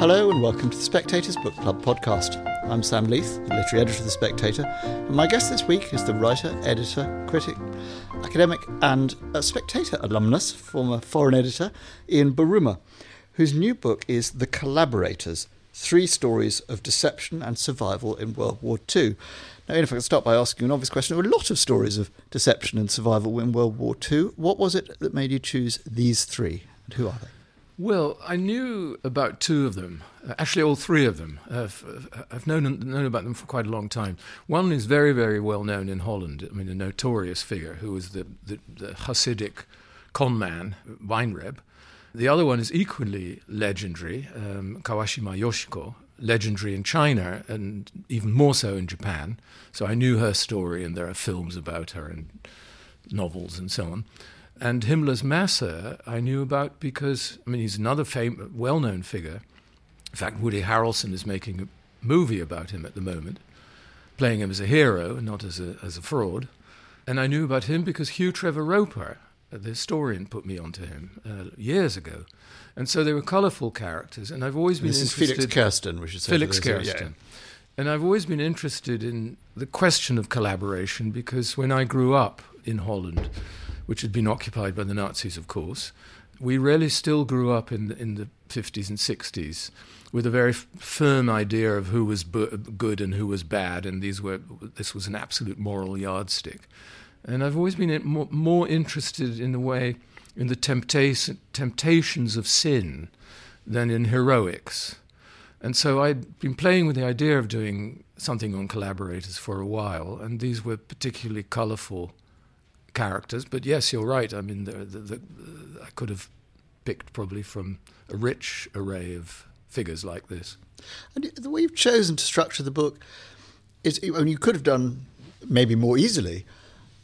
Hello and welcome to the Spectator's Book Club podcast. I'm Sam Leith, the literary editor of The Spectator, and my guest this week is the writer, editor, critic, academic and a Spectator alumnus, former foreign editor, Ian Buruma, whose new book is The Collaborators: Three Stories of Deception and Survival in World War Two. Now, Ian, if I could start by asking an obvious question, there were a lot of stories of deception and survival in World War Two. What was it that made you choose these three, and who are they? Well, I knew about two of them, actually all three of them. I've known about them for quite a long time. One is very, very well known in Holland. I mean, a notorious figure who was the Hasidic con man, Weinreb. The other one is equally legendary, Kawashima Yoshiko, legendary in China and even more so in Japan. So I knew her story, and there are films about her and novels and so on. And Himmler's Massacre I knew about because, I mean, he's another well-known figure. In fact, Woody Harrelson is making a movie about him at the moment, playing him as a hero, not as a fraud. And I knew about him because Hugh Trevor-Roper, the historian, put me onto him years ago. And so they were colourful characters, and I've always been interested... This is Felix Kersten, we should say. Felix Kersten. Yeah. And I've always been interested in the question of collaboration because when I grew up in Holland, which had been occupied by the Nazis, of course, we really still grew up in the 50s and 60s with a very firm idea of who was good and who was bad, and this was an absolute moral yardstick. And I've always been more interested in the temptations of sin than in heroics. And so I'd been playing with the idea of doing something on collaborators for a while, and these were particularly colourful characters, but yes, you're right. I mean, I could have picked probably from a rich array of figures like this. And the way you've chosen to structure the book is, I mean, you could have done maybe more easily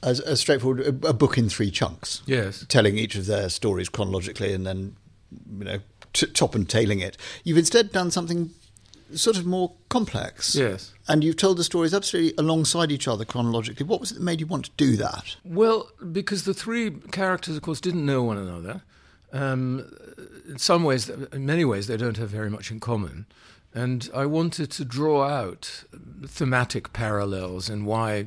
as a straightforward a book in three chunks. Yes, telling each of their stories chronologically and then, you know, top and tailing it. You've instead done something sort of more complex. Yes. And you've told the stories absolutely alongside each other chronologically. What was it that made you want to do that? Well, because the three characters, of course, didn't know one another. In many ways, they don't have very much in common. And I wanted to draw out thematic parallels and why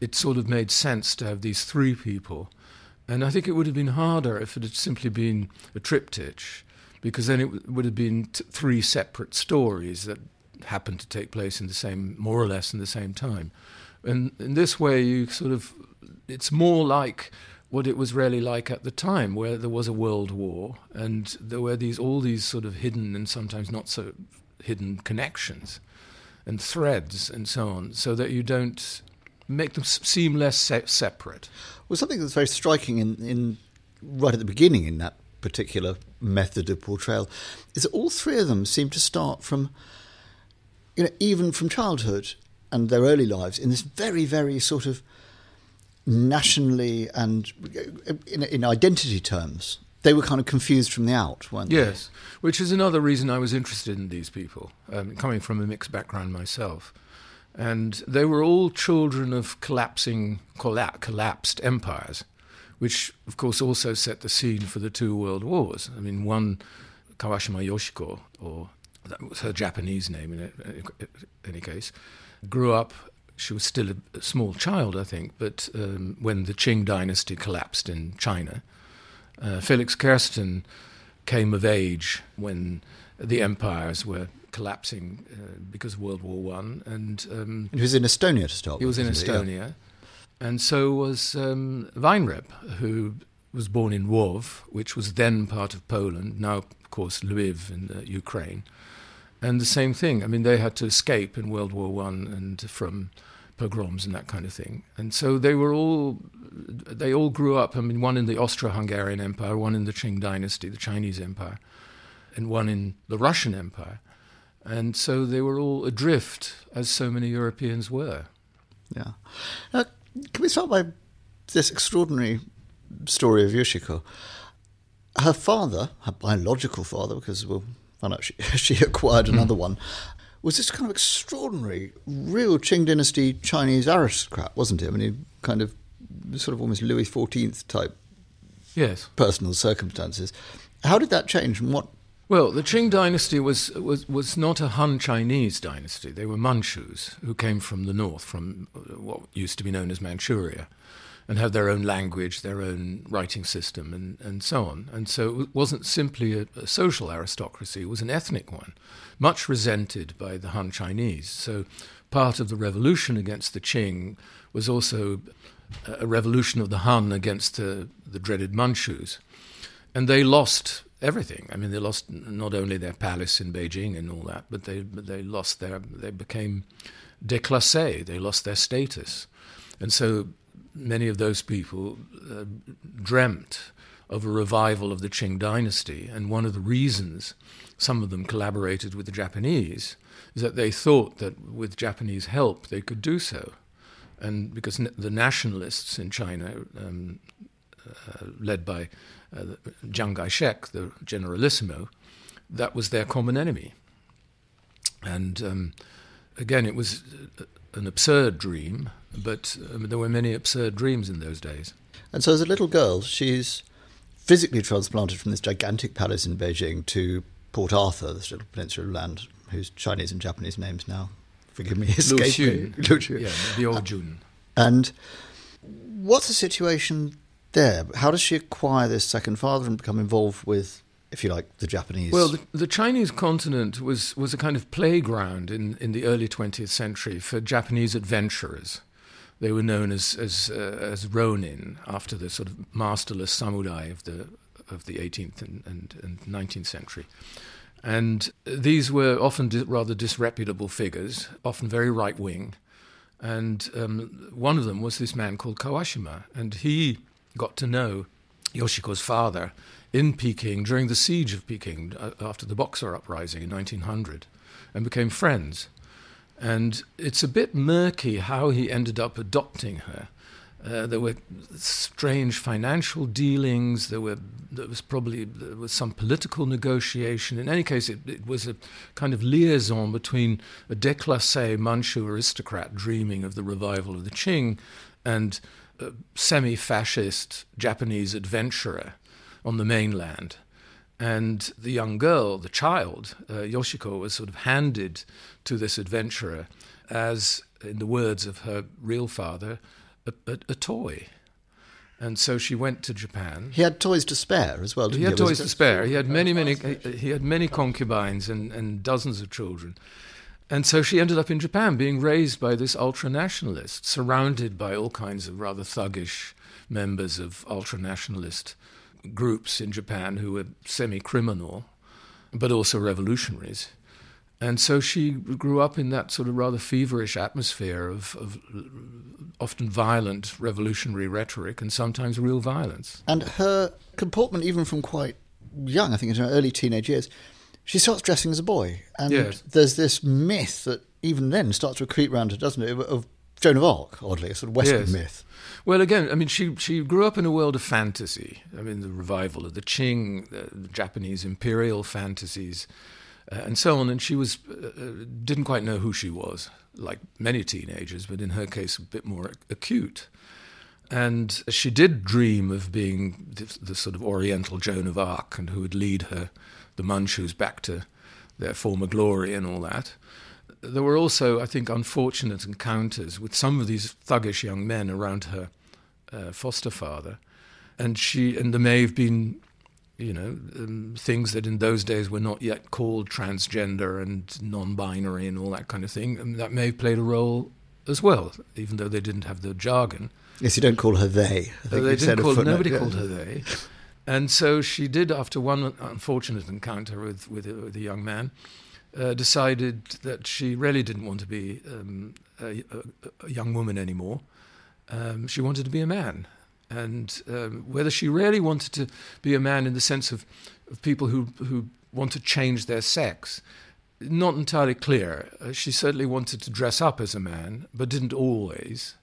it sort of made sense to have these three people. And I think it would have been harder if it had simply been a triptych, because then it would have been three separate stories that happened to take place in the same, more or less, in the same time. And in this way, you sort of, it's more like what it was really like at the time, where there was a world war and there were all these sort of hidden and sometimes not so hidden connections and threads and so on, so that you don't make them seem less separate. Well, something that's very striking in right at the beginning in that particular method of portrayal is that all three of them seem to start from, you know, even from childhood and their early lives in this very, very sort of nationally and in identity terms, they were kind of confused from the out, weren't they? Yes, which is another reason I was interested in these people, coming from a mixed background myself. And they were all children of collapsed empires, which, of course, also set the scene for the two world wars. I mean, one, Kawashima Yoshiko, or that was her Japanese name in any case, grew up, she was still a small child, I think, but when the Qing dynasty collapsed in China, Felix Kersten came of age when the empires were collapsing because of World War One, and he was in Estonia to start with. He was in Estonia. Yeah. And so was Weinreb, who was born in Lwów, which was then part of Poland, now, of course, Lviv in Ukraine. And the same thing. I mean, they had to escape in World War One and from pogroms and that kind of thing. And so they all grew up, I mean, one in the Austro-Hungarian Empire, one in the Qing dynasty, the Chinese Empire, and one in the Russian Empire. And so they were all adrift, as so many Europeans were. Yeah. Now, can we start by this extraordinary story of Yoshiko? Her father, her biological father, because we'll find out she acquired another one, was this kind of extraordinary, real Qing dynasty Chinese aristocrat, wasn't he? I mean, he kind of sort of almost Louis XIV type personal circumstances. How did that change and what? Well, the Qing dynasty was not a Han Chinese dynasty. They were Manchus who came from the north, from what used to be known as Manchuria, and had their own language, their own writing system, and so on. And so it wasn't simply a social aristocracy, it was an ethnic one, much resented by the Han Chinese. So part of the revolution against the Qing was also a revolution of the Han against the dreaded Manchus. And they lost everything. I mean, they lost not only their palace in Beijing and all that, but they lost they became déclassés. They lost their status, and so many of those people dreamt of a revival of the Qing dynasty. And one of the reasons some of them collaborated with the Japanese is that they thought that with Japanese help they could do so, and because the nationalists in China, led by Chiang Kai-shek, the Generalissimo, that was their common enemy. And again, it was an absurd dream, but there were many absurd dreams in those days. And so as a little girl, she's physically transplanted from this gigantic palace in Beijing to Port Arthur, this little peninsula of land whose Chinese and Japanese names now, forgive me, escape me. Luchun. Yeah, the old Jun. And what's the situation there? How does she acquire this second father and become involved with, if you like, the Japanese? Well, the Chinese continent was a kind of playground in the early 20th century for Japanese adventurers. They were known as Ronin, after the sort of masterless samurai of the 18th and 19th century. And these were often rather disreputable figures, often very right-wing. And one of them was this man called Kawashima, and he got to know Yoshiko's father in Peking during the siege of Peking after the Boxer Uprising in 1900, and became friends. And it's a bit murky how he ended up adopting her. There were strange financial dealings. There was some political negotiation. In any case, it was a kind of liaison between a déclassé Manchu aristocrat dreaming of the revival of the Qing and a semi-fascist Japanese adventurer on the mainland. And the young girl, the child, Yoshiko, was sort of handed to this adventurer as, in the words of her real father, a toy. And so she went to Japan. He had toys to spare as well, didn't he? He had toys to spare. He had many concubines and dozens of children. And so she ended up in Japan, being raised by this ultra-nationalist, surrounded by all kinds of rather thuggish members of ultra-nationalist groups in Japan who were semi-criminal, but also revolutionaries. And so she grew up in that sort of rather feverish atmosphere of often violent revolutionary rhetoric and sometimes real violence. And her comportment, even from quite young, I think in her early teenage years, she starts dressing as a boy. And there's this myth that even then starts to creep around her, doesn't it, of Joan of Arc, oddly, a sort of Western myth. Well, again, I mean, she grew up in a world of fantasy. I mean, the revival of the Qing, the Japanese imperial fantasies, and so on. And she was didn't quite know who she was, like many teenagers, but in her case, a bit more acute. And she did dream of being the sort of Oriental Joan of Arc, and who would lead her, the Manchus, back to their former glory and all that. There were also, I think, unfortunate encounters with some of these thuggish young men around her foster father. And there may have been, you know, things that in those days were not yet called transgender and non-binary and all that kind of thing. And that may have played a role as well, even though they didn't have the jargon. Yes, you don't call her they. I think nobody called her they. And so she did, after one unfortunate encounter with a young man, decided that she really didn't want to be a young woman anymore. She wanted to be a man. And whether she really wanted to be a man in the sense of people who want to change their sex not entirely clear. She certainly wanted to dress up as a man, but didn't always.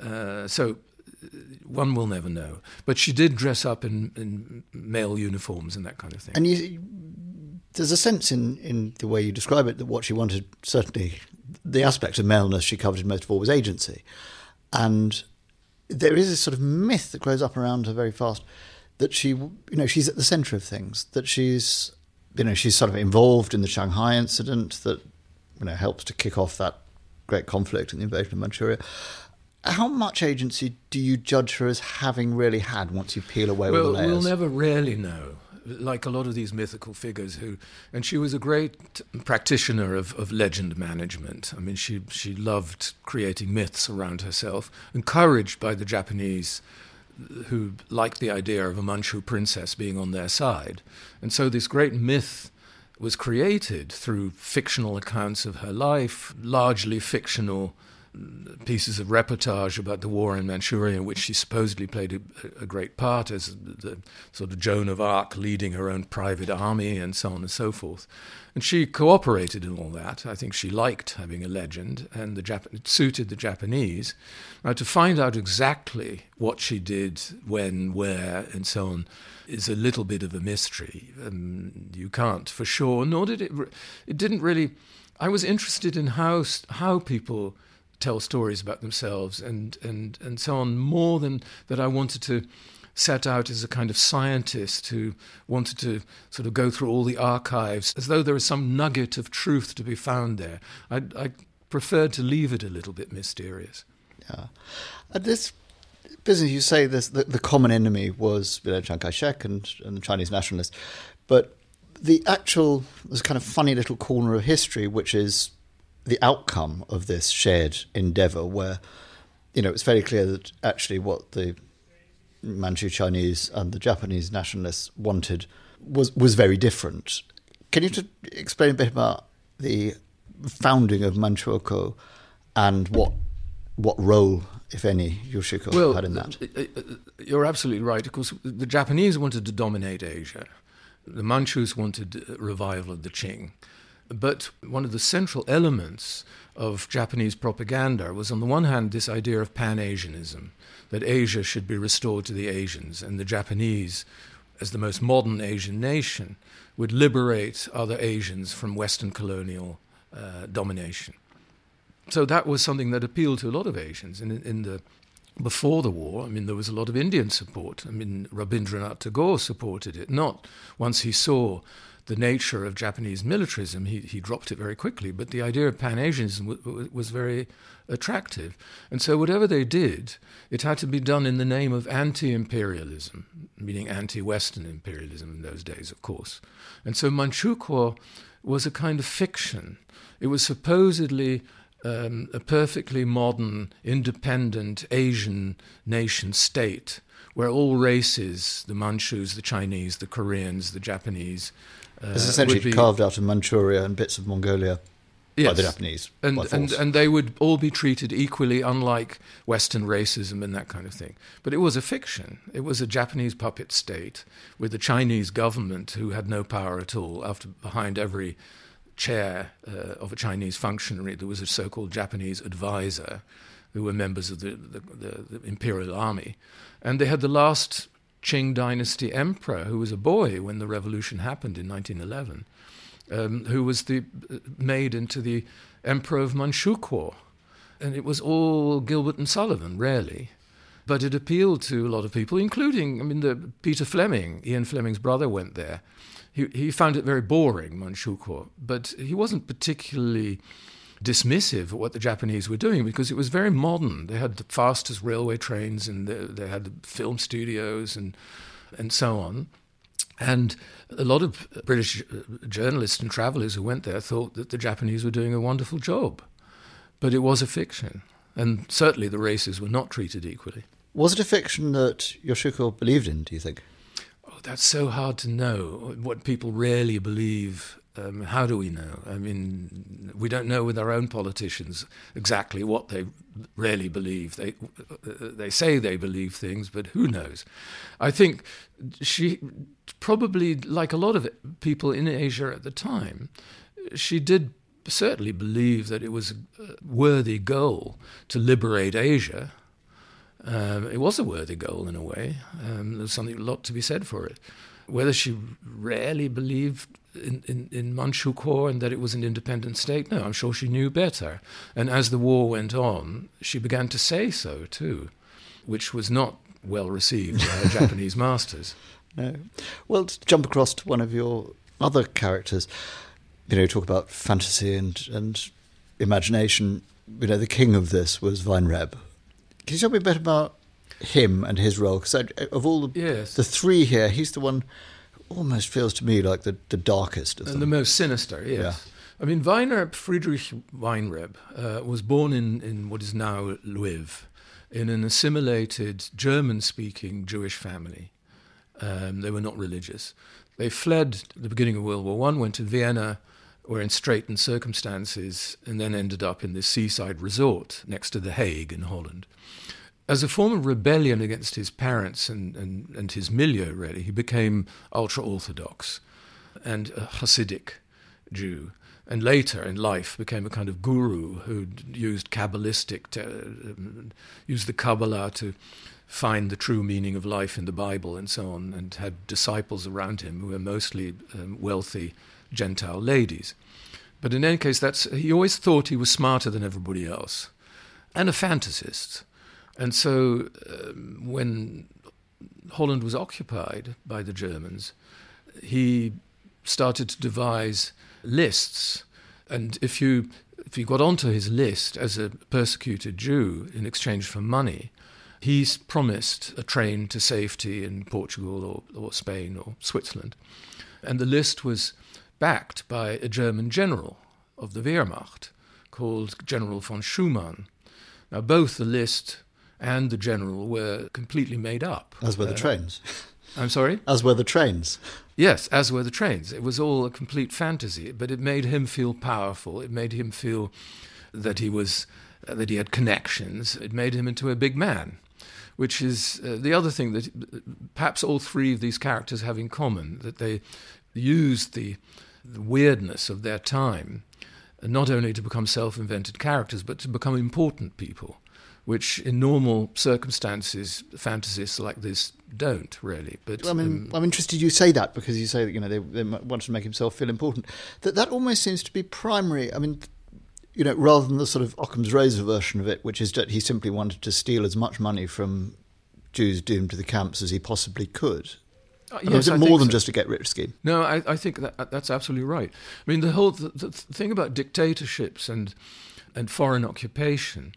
So one will never know. But she did dress up in male uniforms and that kind of thing. And there's a sense in the way you describe it that what she wanted, certainly the aspects of maleness she coveted most of all, was agency. And there is this sort of myth that grows up around her very fast that she, she's at the centre of things, that she's, she's sort of involved in the Shanghai incident that, helps to kick off that great conflict and the invasion of Manchuria. How much agency do you judge her as having really had once you peel away all the layers? We'll never really know, like a lot of these mythical figures and she was a great practitioner of legend management. I mean, she loved creating myths around herself, encouraged by the Japanese who liked the idea of a Manchu princess being on their side. And so this great myth was created through fictional accounts of her life, largely fictional pieces of reportage about the war in Manchuria, in which she supposedly played a great part as the sort of Joan of Arc leading her own private army and so on and so forth. And she cooperated in all that. I think she liked having a legend, and it suited the Japanese. Now, to find out exactly what she did, when, where, and so on, is a little bit of a mystery. You can't for sure, nor did it... It didn't really... I was interested in how people tell stories about themselves and so on, more than that I wanted to set out as a kind of scientist who wanted to sort of go through all the archives as though there was some nugget of truth to be found there. I preferred to leave it a little bit mysterious. Yeah. At this business, you say this, the common enemy was Chiang Kai-shek and the Chinese nationalists, but the actual, this kind of funny little corner of history, which is the outcome of this shared endeavour where, it's very clear that actually what the Manchu Chinese and the Japanese nationalists wanted was very different. Can you explain a bit about the founding of Manchukuo and what role, if any, Yoshiko had in that? You're absolutely right. Of course, the Japanese wanted to dominate Asia. The Manchus wanted a revival of the Qing. But one of the central elements of Japanese propaganda was, on the one hand, this idea of Pan-Asianism, that Asia should be restored to the Asians, and the Japanese, as the most modern Asian nation, would liberate other Asians from Western colonial domination. So that was something that appealed to a lot of Asians. Before the war, there was a lot of Indian support. Rabindranath Tagore supported it. Not once he saw the nature of Japanese militarism, he dropped it very quickly. But the idea of Pan-Asianism was very attractive. And so whatever they did, it had to be done in the name of anti-imperialism, meaning anti-Western imperialism in those days, of course. And so Manchukuo was a kind of fiction. It was supposedly a perfectly modern, independent Asian nation state where all races, the Manchus, the Chinese, the Koreans, the Japanese... It's essentially carved out of Manchuria and bits of Mongolia by the Japanese. And they would all be treated equally, unlike Western racism and that kind of thing. But it was a fiction. It was a Japanese puppet state with the Chinese government who had no power at all. Behind every chair of a Chinese functionary, there was a so-called Japanese advisor who were members of the imperial army. And they had the last Qing dynasty emperor, who was a boy when the revolution happened in 1911, who was made into the emperor of Manchukuo. And it was all Gilbert and Sullivan, really. But it appealed to a lot of people, including, Peter Fleming, Ian Fleming's brother, went there. He found it very boring, Manchukuo, but he wasn't particularly dismissive of what the Japanese were doing because it was very modern. They had the fastest railway trains and they had the film studios and so on. And a lot of British journalists and travellers who went there thought that the Japanese were doing a wonderful job. But it was a fiction. And certainly the races were not treated equally. Was it a fiction that Yoshiko believed in, do you think? Oh, that's so hard to know what people really believe. How do we know? We don't know with our own politicians exactly what they really believe. They say they believe things, but who knows? I think she probably, like a lot of people in Asia at the time, she did certainly believe that it was a worthy goal to liberate Asia. It was a worthy goal in a way. There's something a lot to be said for it. Whether she really believed in Manchukuo and that it was an independent state, no, I'm sure she knew better. And as the war went on, she began to say so too, which was not well received by her Japanese masters. No. Well, to jump across to one of your other characters, you know, you talk about fantasy and imagination. You know, the king of this was Weinreb. Can you tell me a bit about him and his role? Because of all the three here, he's the one who almost feels to me like the darkest of them. And the most sinister, yes. Yeah. I mean, Weinreb, Friedrich Weinreb, was born in what is now Lviv, in an assimilated German-speaking Jewish family. They were not religious. They fled at the beginning of World War I, went to Vienna, were in straitened circumstances, and then ended up in this seaside resort next to The Hague in Holland. As a form of rebellion against his parents and his milieu, really, he became ultra-Orthodox and a Hasidic Jew, and later in life became a kind of guru who used used the Kabbalah to find the true meaning of life in the Bible and so on, and had disciples around him who were mostly wealthy Gentile ladies. But in any case, he always thought he was smarter than everybody else, and a fantasist. And so when Holland was occupied by the Germans, he started to devise lists. And if you got onto his list as a persecuted Jew in exchange for money, he's promised a train to safety in Portugal or Spain or Switzerland. And the list was backed by a German general of the Wehrmacht called General von Schumann. Now, both the list and the general were completely made up. As were the trains. I'm sorry? As were the trains. Yes, as were the trains. It was all a complete fantasy, but it made him feel powerful. It made him feel that he had connections. It made him into a big man, which is the other thing that perhaps all three of these characters have in common, that they used the weirdness of their time, not only to become self-invented characters, but to become important people, which in normal circumstances, fantasists like this don't really. But well, I mean, I'm interested you say that, because you say that, you know, they wanted to make himself feel important. That almost seems to be primary. I mean, you know, rather than the sort of Occam's razor version of it, which is that he simply wanted to steal as much money from Jews doomed to the camps as he possibly could. Yes, was it more than just a get-rich scheme? No, I think that's absolutely right. I mean, the thing about dictatorships and foreign occupation,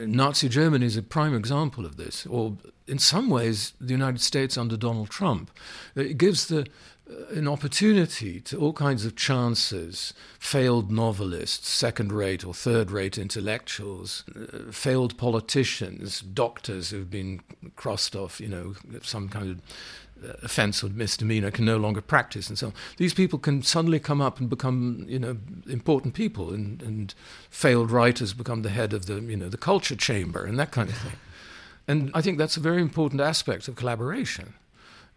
Nazi Germany is a prime example of this, or in some ways the United States under Donald Trump. It gives an opportunity to all kinds of chances, failed novelists, second-rate or third-rate intellectuals, failed politicians, doctors who've been crossed off, you know, some kind of offence or misdemeanor, can no longer practice and so on. These people can suddenly come up and become, you know, important people, and failed writers become the head of the, you know, the culture chamber and that kind of thing. And I think that's a very important aspect of collaboration.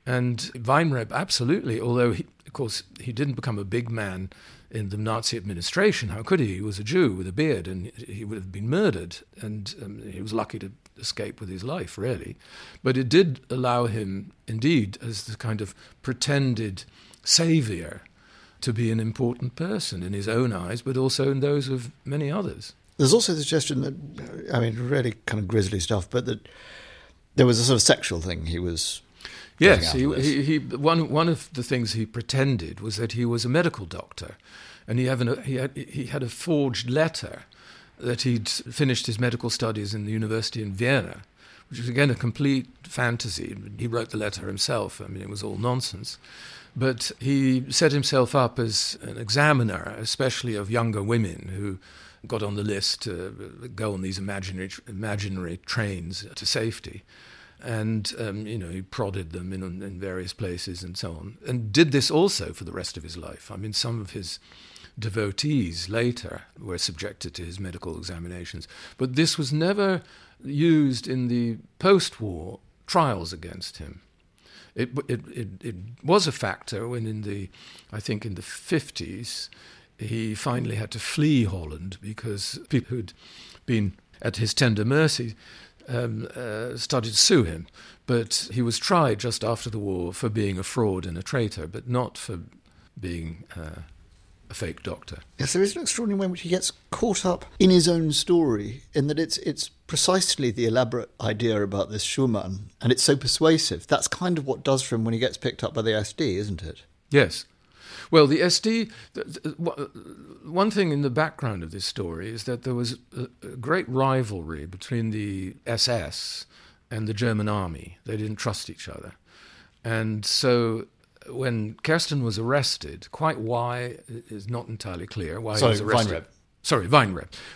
And Weinreb, absolutely, although, he didn't become a big man in the Nazi administration. How could he? He was a Jew with a beard, and he would have been murdered, and he was lucky to escape with his life, really. But it did allow him, indeed, as the kind of pretended saviour, to be an important person in his own eyes, but also in those of many others. There's also the suggestion that, I mean, really kind of grisly stuff, but that there was a sort of sexual thing he was... Yes, one of the things he pretended was that he was a medical doctor, and he had a forged letter that he'd finished his medical studies in the university in Vienna, which was again a complete fantasy. He wrote the letter himself. I mean, it was all nonsense. But he set himself up as an examiner, especially of younger women who got on the list to go on these imaginary trains to safety. And, you know, he prodded them in various places and so on, and did this also for the rest of his life. I mean, some of his devotees later were subjected to his medical examinations. But this was never used in the post-war trials against him. It was a factor when in the 50s, he finally had to flee Holland because people who'd been at his tender mercy started to sue him. But he was tried just after the war for being a fraud and a traitor, but not for being a fake doctor. Yes, there is an extraordinary way in which he gets caught up in his own story, in that it's precisely the elaborate idea about this Schumann, and it's so persuasive. That's kind of what does for him when he gets picked up by the SD, isn't it? Yes. Well, the SD, one thing in the background of this story is that there was a great rivalry between the SS and the German army. They didn't trust each other. And so when Kersten was arrested, quite why is not entirely clear. Weinreb.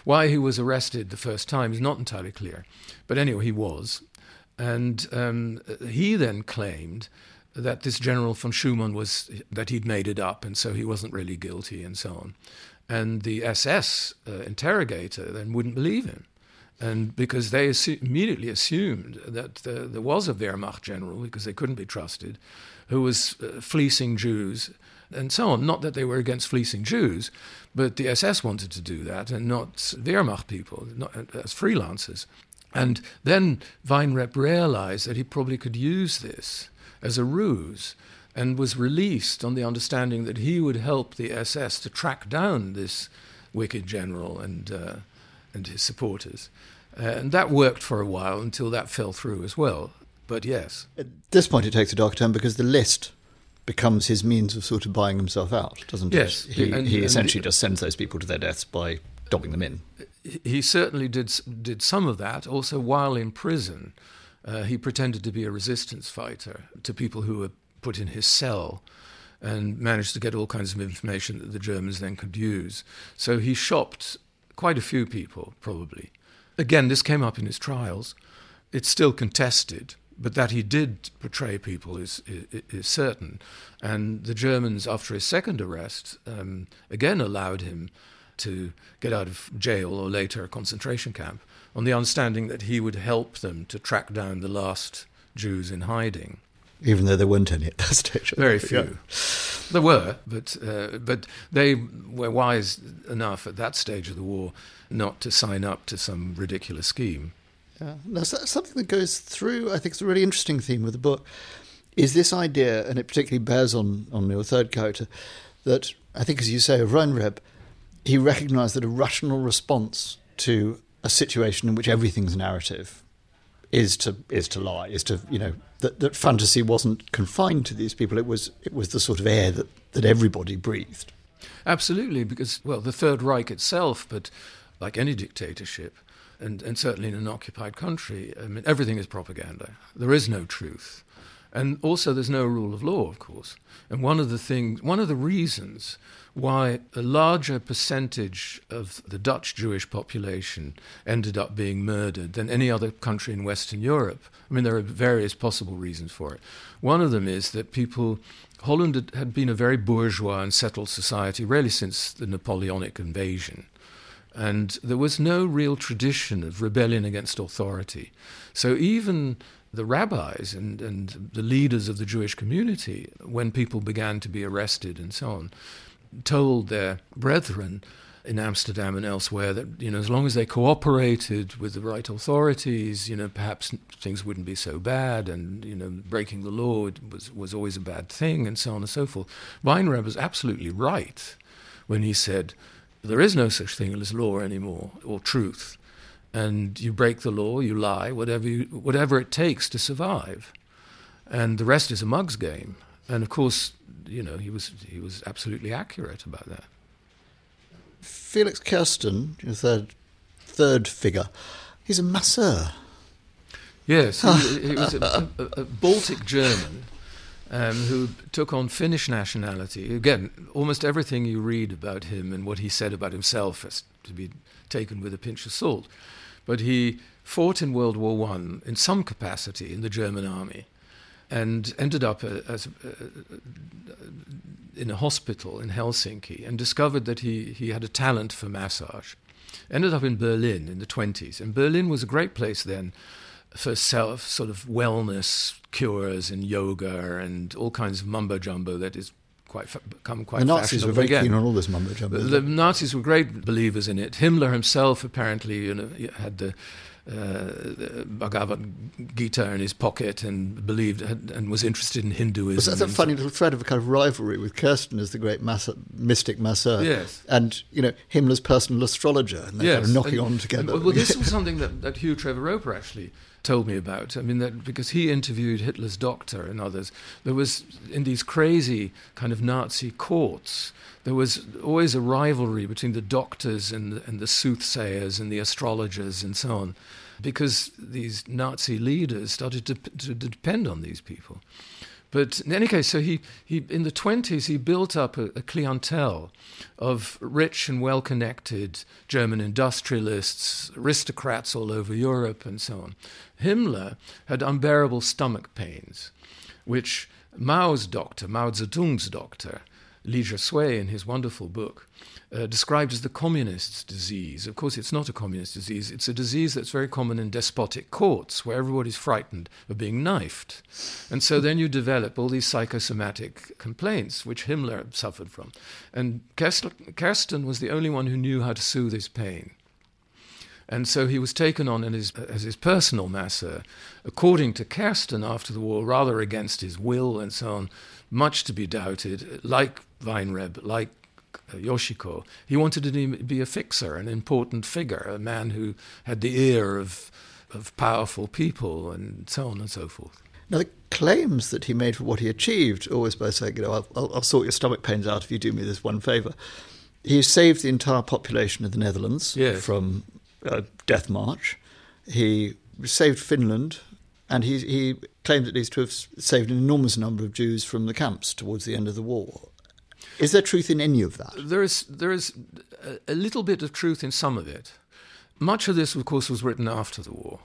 Why he was arrested the first time is not entirely clear. But anyway, he was. And he then claimed that this general von Schumann was, that he'd made it up, and so he wasn't really guilty and so on. And the SS interrogator then wouldn't believe him, and because they immediately assumed that there was a Wehrmacht general, because they couldn't be trusted, who was fleecing Jews and so on. Not that they were against fleecing Jews, but the SS wanted to do that and not Wehrmacht people, not as freelancers. And then Weinreb realized that he probably could use this as a ruse, and was released on the understanding that he would help the SS to track down this wicked general and his supporters. And that worked for a while until that fell through as well. But yes. At this point it takes a dark turn because the list becomes his means of sort of buying himself out, doesn't it? Yes. He essentially just sends those people to their deaths by dobbing them in. He certainly did some of that. Also, while in prison, he pretended to be a resistance fighter to people who were put in his cell, and managed to get all kinds of information that the Germans then could use. So he shopped quite a few people, probably. Again, this came up in his trials. It's still contested, but that he did betray people is certain. And the Germans, after his second arrest, again allowed him to get out of jail, or later a concentration camp, on the understanding that he would help them to track down the last Jews in hiding. Even though there weren't any at that stage. Very few. Yeah. There were, but they were wise enough at that stage of the war not to sign up to some ridiculous scheme. Yeah. Now, something that goes through, I think it's a really interesting theme of the book, is this idea, and it particularly bears on your third character, that I think, as you say, of Weinreb, he recognised that a rational response to a situation in which everything's narrative is to lie, is to, you know, that fantasy wasn't confined to these people. It was the sort of air that everybody breathed. Absolutely, because, well, the Third Reich itself, but like any dictatorship, and certainly in an occupied country, I mean, everything is propaganda. There is no truth. And also there's no rule of law, of course. And one of the reasons why a larger percentage of the Dutch Jewish population ended up being murdered than any other country in Western Europe. I mean, there are various possible reasons for it. One of them is that Holland had been a very bourgeois and settled society really since the Napoleonic invasion. And there was no real tradition of rebellion against authority. So even the rabbis and the leaders of the Jewish community, when people began to be arrested and so on, told their brethren in Amsterdam and elsewhere that, you know, as long as they cooperated with the right authorities, you know, perhaps things wouldn't be so bad, and, you know, breaking the law was always a bad thing, and so on and so forth. Weinreb was absolutely right when he said, there is no such thing as law anymore, or truth. And you break the law, you lie, whatever it takes to survive. And the rest is a mug's game. And of course, you know, he was absolutely accurate about that. Felix Kersten, your third figure, he's a masseur. Yes, he was a Baltic German who took on Finnish nationality. Again, almost everything you read about him and what he said about himself has to be taken with a pinch of salt. But he fought in World War One in some capacity in the German army, and ended up in a hospital in Helsinki, and discovered that he had a talent for massage. Ended up in Berlin in the 1920s, and Berlin was a great place then for sort of wellness cures and yoga and all kinds of mumbo jumbo that is become quite fashionable. The Nazis were very keen on all this mumbo-jumbo. The Nazis were great believers in it. Himmler himself apparently had the Bhagavad Gita in his pocket and was interested in Hinduism. So that's a funny little thread of a kind of rivalry with Kersten as the great mystic masseur, yes, and Himmler's personal astrologer, and they're kind of knocking on together. Well, this was something that Hugh Trevor-Roper actually told me about. I mean, because he interviewed Hitler's doctor and others, there was, in these crazy kind of Nazi courts, there was always a rivalry between the doctors and the soothsayers and the astrologers and so on, because these Nazi leaders started to depend on these people. But in any case, so he in the 1920s, he built up a clientele of rich and well-connected German industrialists, aristocrats all over Europe and so on. Himmler had unbearable stomach pains, which Mao Zedong's doctor, Li Zhisui, in his wonderful book, described as the communist's disease. Of course, it's not a communist disease. It's a disease that's very common in despotic courts where everybody's frightened of being knifed. And so then you develop all these psychosomatic complaints, which Himmler suffered from. And Kersten was the only one who knew how to soothe his pain. And so he was taken on as his personal masseur. According to Kersten, after the war, rather against his will and so on, much to be doubted, like Weinreb, like Yoshiko, he wanted to be a fixer, an important figure, a man who had the ear of powerful people and so on and so forth. Now, the claims that he made for what he achieved, always by saying, I'll sort your stomach pains out if you do me this one favour. He saved the entire population of the Netherlands from death march. He saved Finland, and he claimed at least to have saved an enormous number of Jews from the camps towards the end of the war. Is there truth in any of that? There is a little bit of truth in some of it. Much of this, of course, was written after the war.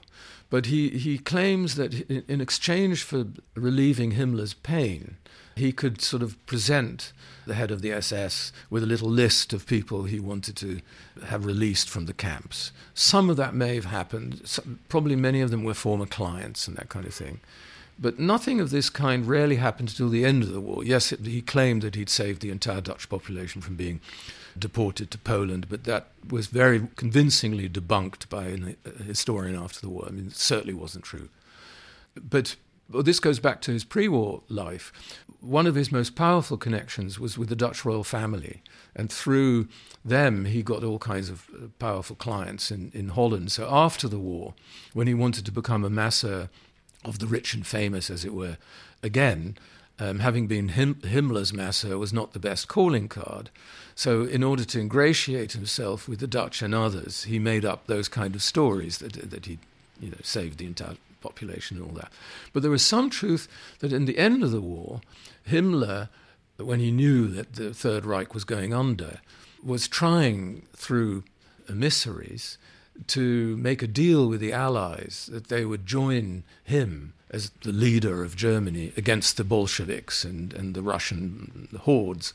But he claims that in exchange for relieving Himmler's pain, he could sort of present the head of the SS with a little list of people he wanted to have released from the camps. Some of that may have happened. Probably many of them were former clients and that kind of thing. But nothing of this kind really happened until the end of the war. Yes, he claimed that he'd saved the entire Dutch population from being deported to Poland, but that was very convincingly debunked by a historian after the war. I mean, it certainly wasn't true. But this goes back to his pre-war life. One of his most powerful connections was with the Dutch royal family, and through them he got all kinds of powerful clients in Holland. So after the war, when he wanted to become a masseur of the rich and famous, as it were, again, having been Himmler's masseur was not the best calling card. So in order to ingratiate himself with the Dutch and others, he made up those kind of stories that he saved the entire population and all that. But there was some truth that in the end of the war, Himmler, when he knew that the Third Reich was going under, was trying through emissaries to make a deal with the Allies that they would join him as the leader of Germany against the Bolsheviks and the Russian hordes,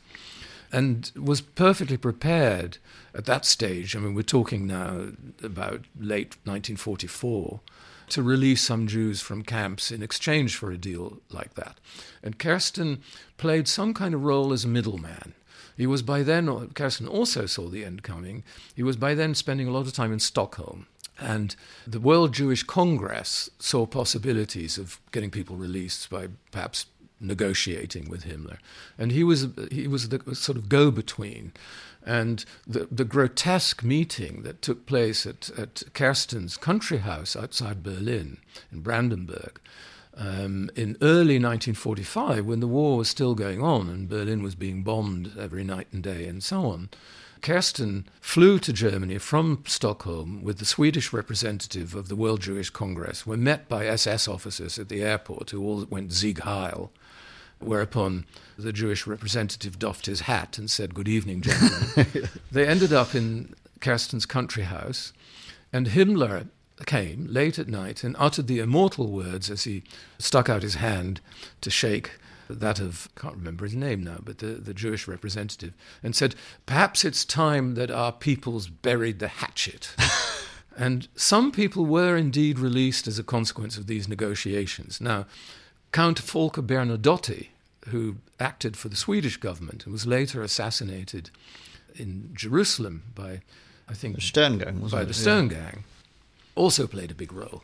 and was perfectly prepared at that stage. I mean, we're talking now about late 1944, to release some Jews from camps in exchange for a deal like that. And Kersten played some kind of role as a middleman. He was by then, Kersten also saw the end coming, he was by then spending a lot of time in Stockholm. And the World Jewish Congress saw possibilities of getting people released by perhaps negotiating with Himmler. And he was the sort of go-between. And the grotesque meeting that took place at Kersten's country house outside Berlin in Brandenburg, in early 1945, when the war was still going on and Berlin was being bombed every night and day and so on, Kersten flew to Germany from Stockholm with the Swedish representative of the World Jewish Congress, were met by SS officers at the airport who all went Sieg Heil, whereupon the Jewish representative doffed his hat and said, "Good evening, gentlemen." They ended up in Kersten's country house, and Himmler came late at night and uttered the immortal words as he stuck out his hand to shake that of, I can't remember his name now, but the Jewish representative, and said, "Perhaps it's time that our peoples buried the hatchet." And some people were indeed released as a consequence of these negotiations. Now, Count Folke Bernadotte, who acted for the Swedish government and was later assassinated in Jerusalem by, I think, the Stern Gang, wasn't it? By the Stern Gang, also played a big role.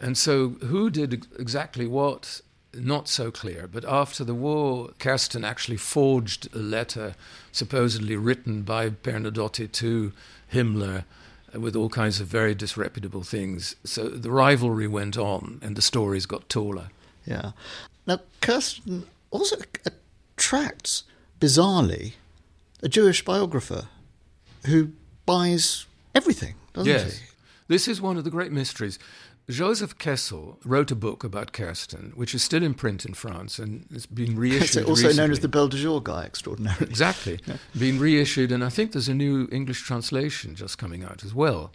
And so who did exactly what, not so clear. But after the war, Kersten actually forged a letter supposedly written by Bernadotte to Himmler with all kinds of very disreputable things. So the rivalry went on and the stories got taller. Yeah. Now, Kersten also attracts, bizarrely, a Jewish biographer who buys everything, doesn't he? This is one of the great mysteries. Joseph Kessel wrote a book about Kersten, which is still in print in France and it's been reissued. It's also recently known as the Belle de Jour guy, extraordinarily. Exactly. Yeah. Been reissued, and I think there's a new English translation just coming out as well.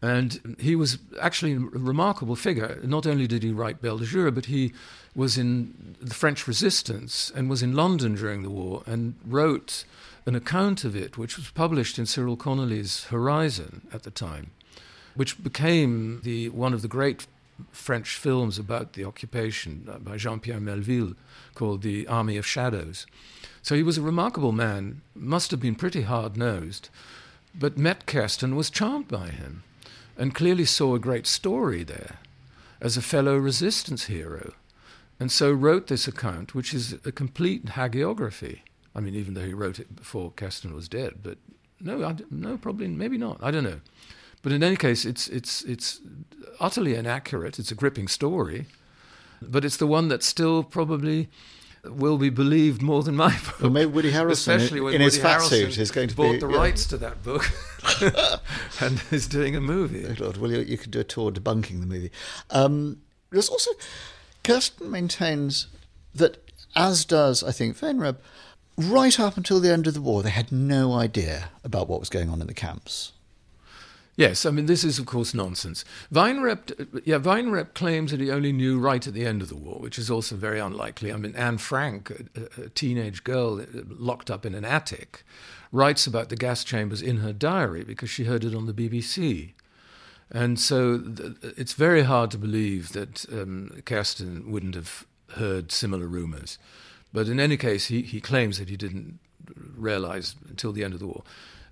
And he was actually a remarkable figure. Not only did he write Belle de Jour, but he was in the French resistance and was in London during the war and wrote an account of it, which was published in Cyril Connolly's Horizon at the time, which became one of the great French films about the occupation by Jean-Pierre Melville called The Army of Shadows. So he was a remarkable man, must have been pretty hard-nosed, but met Kersten, was charmed by him, and clearly saw a great story there as a fellow resistance hero, and so wrote this account, which is a complete hagiography. I mean, even though he wrote it before Kersten was dead, but no, probably, maybe not, I don't know. But in any case, it's utterly inaccurate. It's a gripping story, but it's the one that still probably will be believed more than my book. Well, maybe Woody Harrelson, especially when in his fat suit, is going to bought the rights to that book and is doing a movie. Oh Lord, well, you could do a tour debunking the movie. There's also Kersten maintains that, as does I think Weinreb, right up until the end of the war, they had no idea about what was going on in the camps. Yes, I mean, this is, of course, nonsense. Weinreb claims that he only knew right at the end of the war, which is also very unlikely. I mean, Anne Frank, a teenage girl locked up in an attic, writes about the gas chambers in her diary because she heard it on the BBC. And so it's very hard to believe that Kersten wouldn't have heard similar rumours. But in any case, he claims that he didn't realise until the end of the war.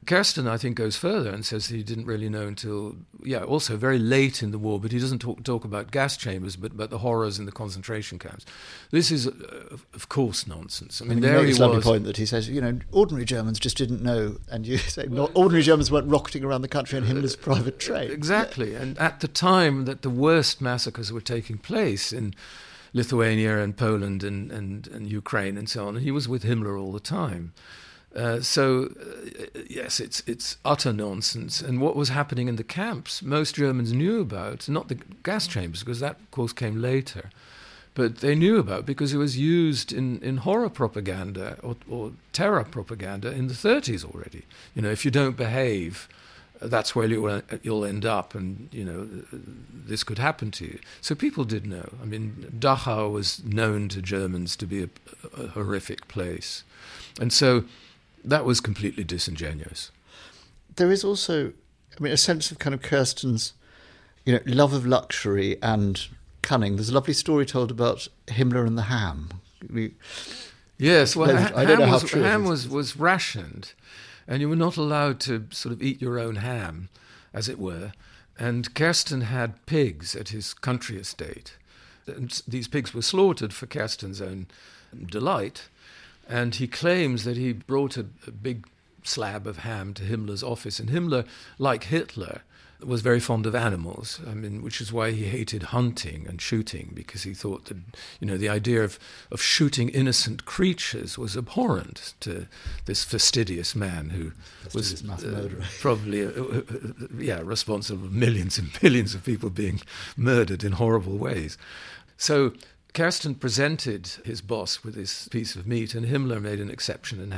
Kersten, I think, goes further and says he didn't really know until, also very late in the war, but he doesn't talk about gas chambers, but the horrors in the concentration camps. This is, of course, nonsense. I mean, there he was. It's a lovely point that he says, ordinary Germans just didn't know, and you say ordinary Germans weren't rocketing around the country on Himmler's private train. Exactly, and at the time that the worst massacres were taking place in Lithuania and Poland and Ukraine and so on, he was with Himmler all the time. Yes, it's utter nonsense. And what was happening in the camps, most Germans knew about, not the gas chambers, because that, of course, came later. But they knew about because it was used in horror propaganda or terror propaganda in the 30s already. If you don't behave, that's where you'll end up, and, this could happen to you. So people did know. I mean, Dachau was known to Germans to be a horrific place. And so that was completely disingenuous. There is also, a sense of kind of Kersten's, love of luxury and cunning. There's a lovely story told about Himmler and the ham. Yes, well, ham was rationed, and you were not allowed to sort of eat your own ham, as it were. And Kersten had pigs at his country estate. And these pigs were slaughtered for Kersten's own delight. And he claims that he brought a big slab of ham to Himmler's office. And Himmler, like Hitler, was very fond of animals, which is why he hated hunting and shooting, because he thought that, the idea of shooting innocent creatures was abhorrent to this fastidious man who was probably responsible for millions and billions of people being murdered in horrible ways. So Kersten presented his boss with this piece of meat, and Himmler made an exception and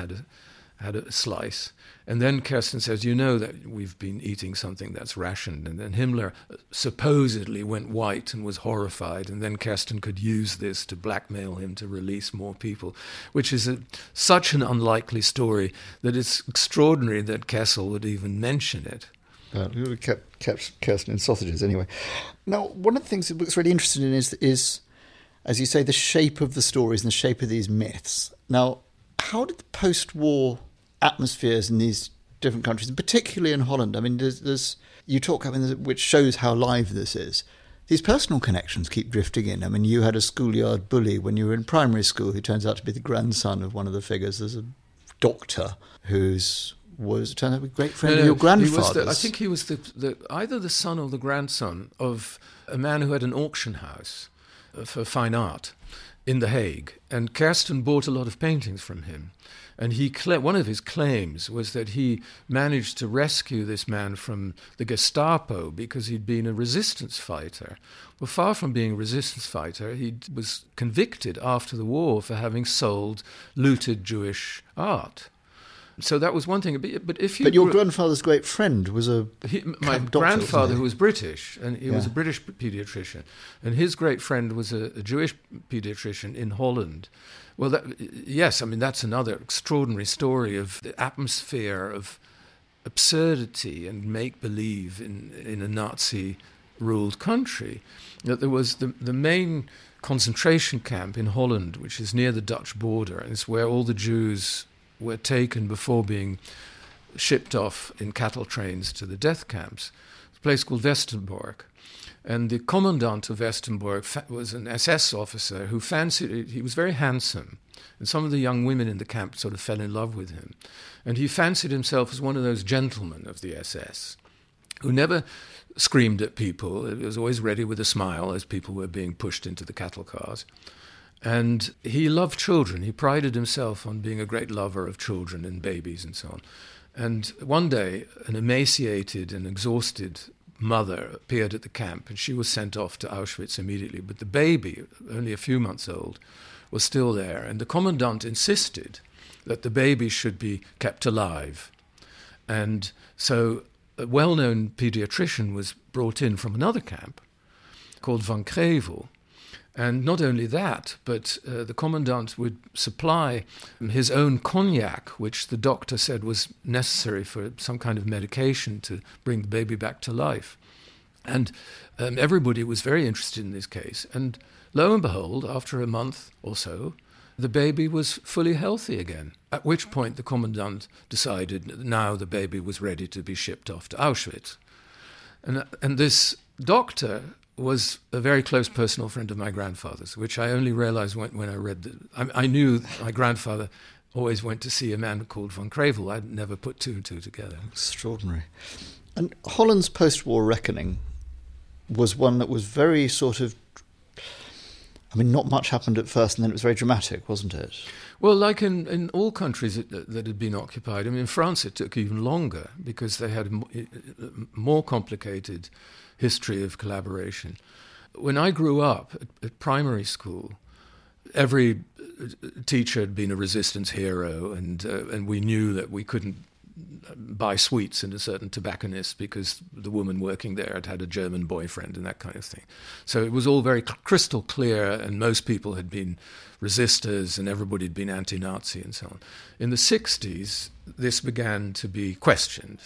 had a slice. And then Kersten says, that we've been eating something that's rationed. And then Himmler supposedly went white and was horrified, and then Kersten could use this to blackmail him to release more people, which is such an unlikely story that it's extraordinary that Kessel would even mention it. We kept Kersten in sausages anyway. Now, one of the things that the book's really interested in is as you say, the shape of the stories and the shape of these myths. Now, how did the post-war atmospheres in these different countries, particularly in Holland, I mean, which shows how live this is. These personal connections keep drifting in. I mean, you had a schoolyard bully when you were in primary school who turns out to be the grandson of one of the figures. There's a doctor who's... turned out to be a great friend of your grandfather's. I think he was either the son or the grandson of a man who had an auction house for fine art in The Hague. And Kersten bought a lot of paintings from him. And one of his claims was that he managed to rescue this man from the Gestapo because he'd been a resistance fighter. Well, far from being a resistance fighter, he was convicted after the war for having sold looted Jewish art. So that was one thing. But your grandfather's great friend was my grandfather, who was British, and he was a British paediatrician, and his great friend was a Jewish paediatrician in Holland. Well, that's another extraordinary story of the atmosphere of absurdity and make-believe in a Nazi-ruled country. That there was the main concentration camp in Holland, which is near the Dutch border, and it's where all the Jews were taken before being shipped off in cattle trains to the death camps, a place called Westerbork. And the commandant of Westerbork was an SS officer who he was very handsome, and some of the young women in the camp sort of fell in love with him. And he fancied himself as one of those gentlemen of the SS who never screamed at people. He was always ready with a smile as people were being pushed into the cattle cars. And he loved children. He prided himself on being a great lover of children and babies and so on. And one day, an emaciated and exhausted mother appeared at the camp, and she was sent off to Auschwitz immediately. But the baby, only a few months old, was still there. And the commandant insisted that the baby should be kept alive. And so a well-known pediatrician was brought in from another camp called Van Krevel. And not only that, but the commandant would supply his own cognac, which the doctor said was necessary for some kind of medication to bring the baby back to life. And everybody was very interested in this case. And lo and behold, after a month or so, the baby was fully healthy again, at which point the commandant decided that now the baby was ready to be shipped off to Auschwitz. And this doctor was a very close personal friend of my grandfather's, which I only realized when I read I knew my grandfather always went to see a man called Van Krevel. I'd never put two and two together. Extraordinary. And Holland's post-war reckoning was one that was very sort of... I mean, not much happened at first, and then it was very dramatic, wasn't it? Well, like in all countries that had been occupied. I mean, in France it took even longer because they had a more complicated history of collaboration. When I grew up at primary school, every teacher had been a resistance hero, and we knew that we couldn't buy sweets in a certain tobacconist because the woman working there had a German boyfriend and that kind of thing. So it was all very crystal clear, and most people had been resistors and everybody had been anti-Nazi and so on. In the 60s, this began to be questioned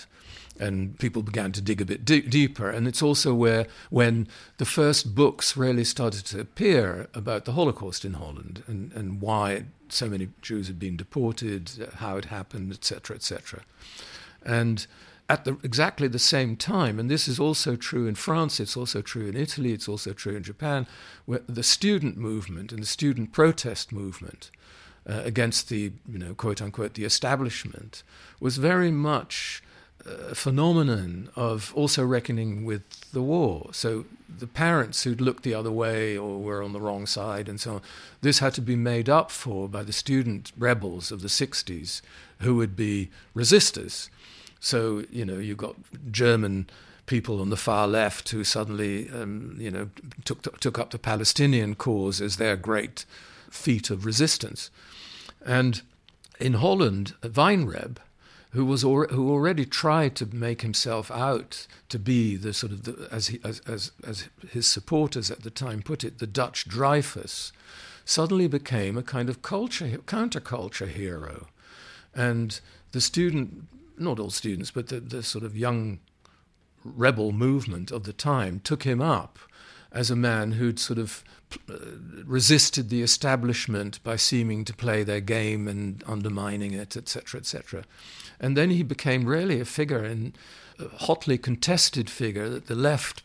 and people began to dig a bit deeper. And it's also when the first books really started to appear about the Holocaust in Holland and why so many Jews had been deported, how it happened, etc., etc. And at exactly the same time, and this is also true in France, it's also true in Italy, it's also true in Japan, where the student movement and the student protest movement against the, quote-unquote, the establishment was very much a phenomenon of also reckoning with the war. So the parents who'd looked the other way or were on the wrong side and so on, this had to be made up for by the student rebels of the 60s who would be resistors. So, you got German people on the far left who suddenly, took up the Palestinian cause as their great feat of resistance. And in Holland, Weinreb, who already tried to make himself out to be the sort of as his supporters at the time put it, the Dutch Dreyfus, suddenly became a kind of counterculture hero, and the student, not all students, but the sort of young rebel movement of the time took him up as a man who'd sort of resisted the establishment by seeming to play their game and undermining it, etc., etc. And then he became really a figure, and a hotly contested figure, that the left,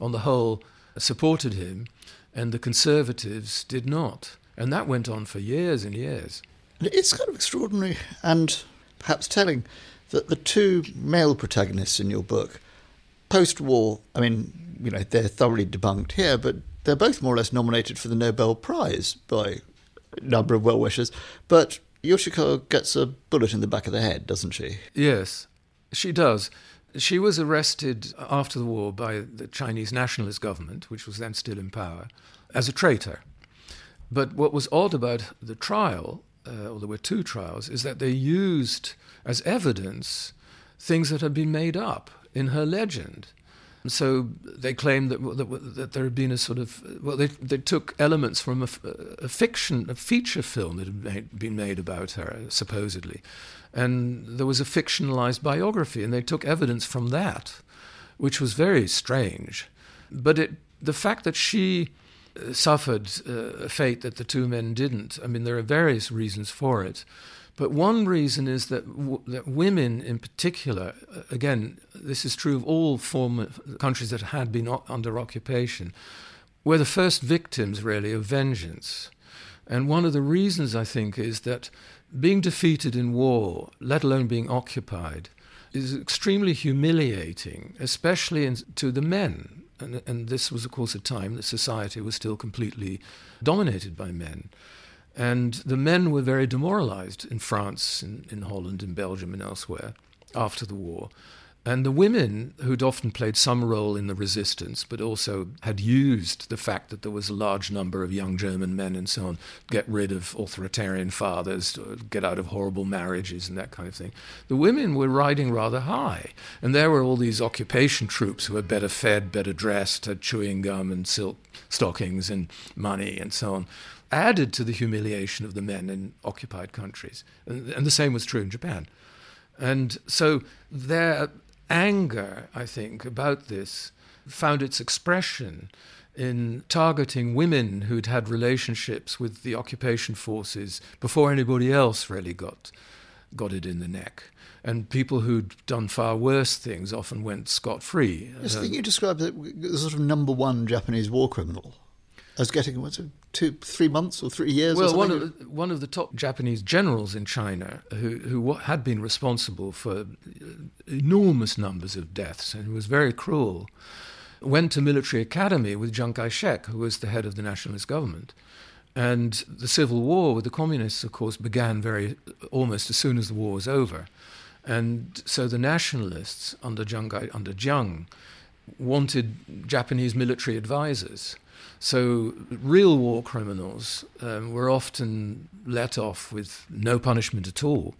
on the whole, supported him, and the conservatives did not. And that went on for years and years. It's kind of extraordinary and perhaps telling that the two male protagonists in your book, post-war, I mean, you know, they're thoroughly debunked here, but they're both more or less nominated for the Nobel Prize by a number of well-wishers. But Yoshiko gets a bullet in the back of the head, doesn't she? Yes, she does. She was arrested after the war by the Chinese nationalist government, which was then still in power, as a traitor. But what was odd about the trial, or there were two trials, is that they used as evidence things that had been made up in her legend. So they claimed that there had been a sort of... Well, they took elements from a feature film that had been made about her, supposedly. And there was a fictionalized biography, and they took evidence from that, which was very strange. But the fact that she suffered a fate that the two men didn't, I mean, there are various reasons for it. But one reason is that women in particular, again, this is true of all former countries that had been under occupation, were the first victims, really, of vengeance. And one of the reasons, I think, is that being defeated in war, let alone being occupied, is extremely humiliating, especially to the men. And this was, of course, a time that society was still completely dominated by men. And the men were very demoralized in France, in Holland, in Belgium and elsewhere after the war. And the women, who'd often played some role in the resistance, but also had used the fact that there was a large number of young German men and so on, get rid of authoritarian fathers, get out of horrible marriages and that kind of thing. The women were riding rather high. And there were all these occupation troops who were better fed, better dressed, had chewing gum and silk stockings and money and so on, added to the humiliation of the men in occupied countries. And the same was true in Japan. And so their anger, I think, about this found its expression in targeting women who'd had relationships with the occupation forces before anybody else really got it in the neck. And people who'd done far worse things often went scot-free. Yes, I think you described the sort of number one Japanese war criminal. I was getting, what's it, 2-3 months or 3 years? Well, or one of the top Japanese generals in China who had been responsible for enormous numbers of deaths and who was very cruel, went to military academy with Chiang Kai-shek, who was the head of the nationalist government. And the civil war with the communists, of course, began almost as soon as the war was over. And so the nationalists under Jiang wanted Japanese military advisors. So real war criminals were often let off with no punishment at all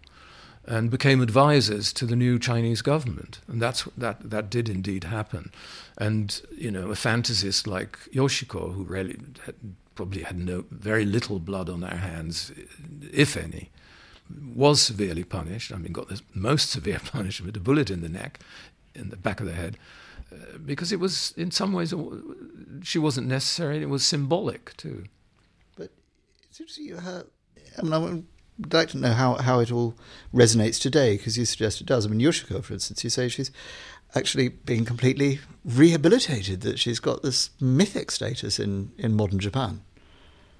and became advisors to the new Chinese government. And that did indeed happen. And, you know, a fantasist like Yoshiko, who really probably had very little blood on their hands, if any, was severely punished. I mean, got the most severe punishment, a bullet in the neck, in the back of the head, because it was, in some ways, she wasn't necessary. It was symbolic too. But it's interesting how, I mean, I would like to know how it all resonates today, because you suggest it does. I mean, Yoshiko, for instance, you say she's actually being completely rehabilitated, that she's got this mythic status in modern Japan.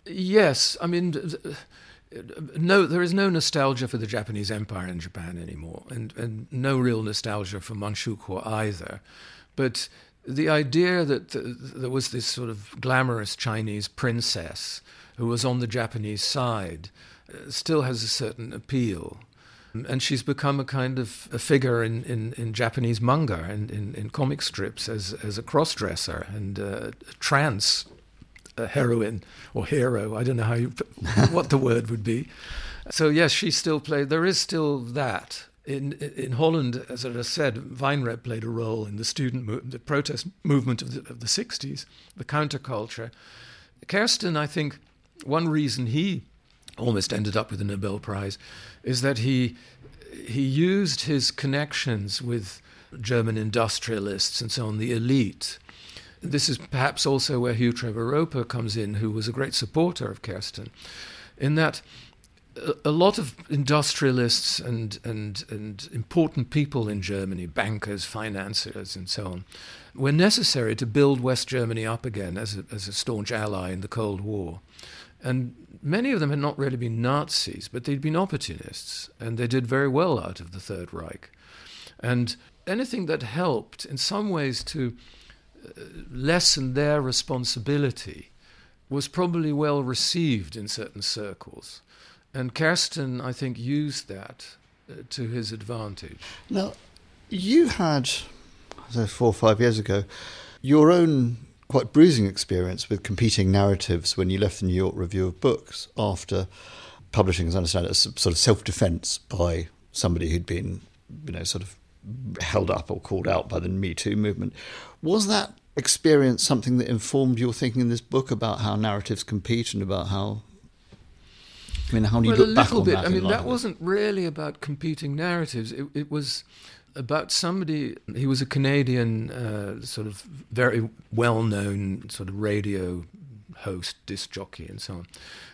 Yes, I mean, no, there is no nostalgia for the Japanese Empire in Japan anymore, and no real nostalgia for Manchukuo either. But the idea that there was this sort of glamorous Chinese princess who was on the Japanese side still has a certain appeal. And she's become a kind of a figure in Japanese manga and in comic strips as a cross-dresser and a trans heroine or hero. I don't know what the word would be. So yes, she still played. There is still that. In Holland, as I said, Weinreb played a role in the protest movement of the 60s, the counterculture. Kersten, I think, one reason he almost ended up with a Nobel Prize is that he used his connections with German industrialists and so on, the elite, This is perhaps also where Hugh Trevor-Roper comes in, who was a great supporter of Kersten, in that a lot of industrialists and important people in Germany, bankers, financiers, and so on, were necessary to build West Germany up again as a staunch ally in the Cold War. And many of them had not really been Nazis, but they'd been opportunists, and they did very well out of the Third Reich. And anything that helped in some ways to lessen their responsibility was probably well received in certain circles. And Kersten, I think, used that to his advantage. Now, you had, I don't know, 4 or 5 years ago, your own quite bruising experience with competing narratives when you left the New York Review of Books after publishing, as I understand it, a sort of self-defense by somebody who'd been, you know, sort of held up or called out by the Me Too movement. Was that experience something that informed your thinking in this book about how narratives compete and about how, I mean, how do you look back on that? I mean, that wasn't really about competing narratives. It was about somebody. He was a Canadian sort of very well-known sort of radio host, disc jockey and so on.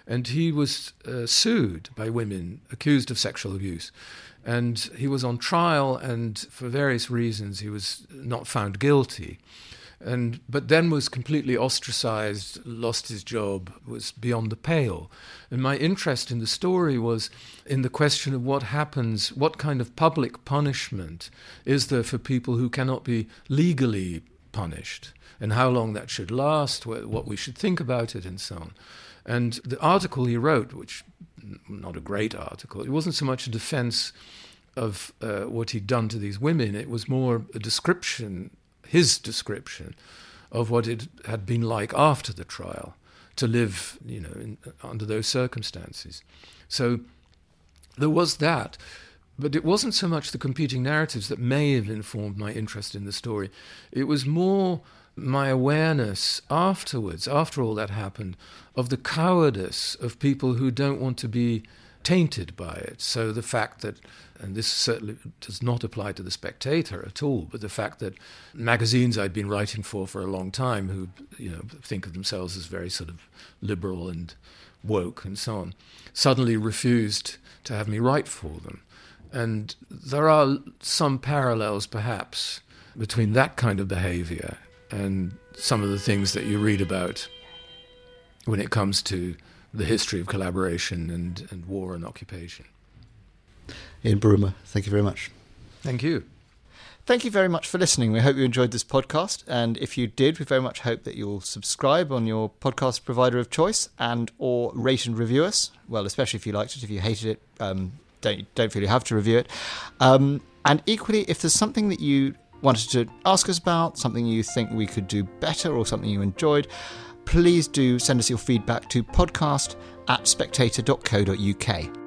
And he was sued by women accused of sexual abuse. And he was on trial, and for various reasons he was not found guilty. But then was completely ostracized, lost his job, was beyond the pale. And my interest in the story was in the question of what happens, what kind of public punishment is there for people who cannot be legally punished, and how long that should last, what we should think about it, and so on. And the article he wrote, which, not a great article, it wasn't so much a defense of what he'd done to these women, it was more a description, his description of what it had been like after the trial to live, you know, under those circumstances. So there was that, but it wasn't so much the competing narratives that may have informed my interest in the story. It was more my awareness afterwards, after all that happened, of the cowardice of people who don't want to be tainted by it. So the fact that, and this certainly does not apply to The Spectator at all, but the fact that magazines I'd been writing for a long time, who, you know, think of themselves as very sort of liberal and woke and so on, suddenly refused to have me write for them. And there are some parallels perhaps between that kind of behavior and some of the things that you read about when it comes to the history of collaboration and war and occupation. Ian Buruma, thank you very much. Thank you. Thank you very much for listening. We hope you enjoyed this podcast. And if you did, we very much hope that you'll subscribe on your podcast provider of choice and or rate and review us. Well, especially if you liked it. If you hated it, don't feel you have to review it. And equally, if there's something that you wanted to ask us about, something you think we could do better or something you enjoyed, please do send us your feedback to podcast@spectator.co.uk.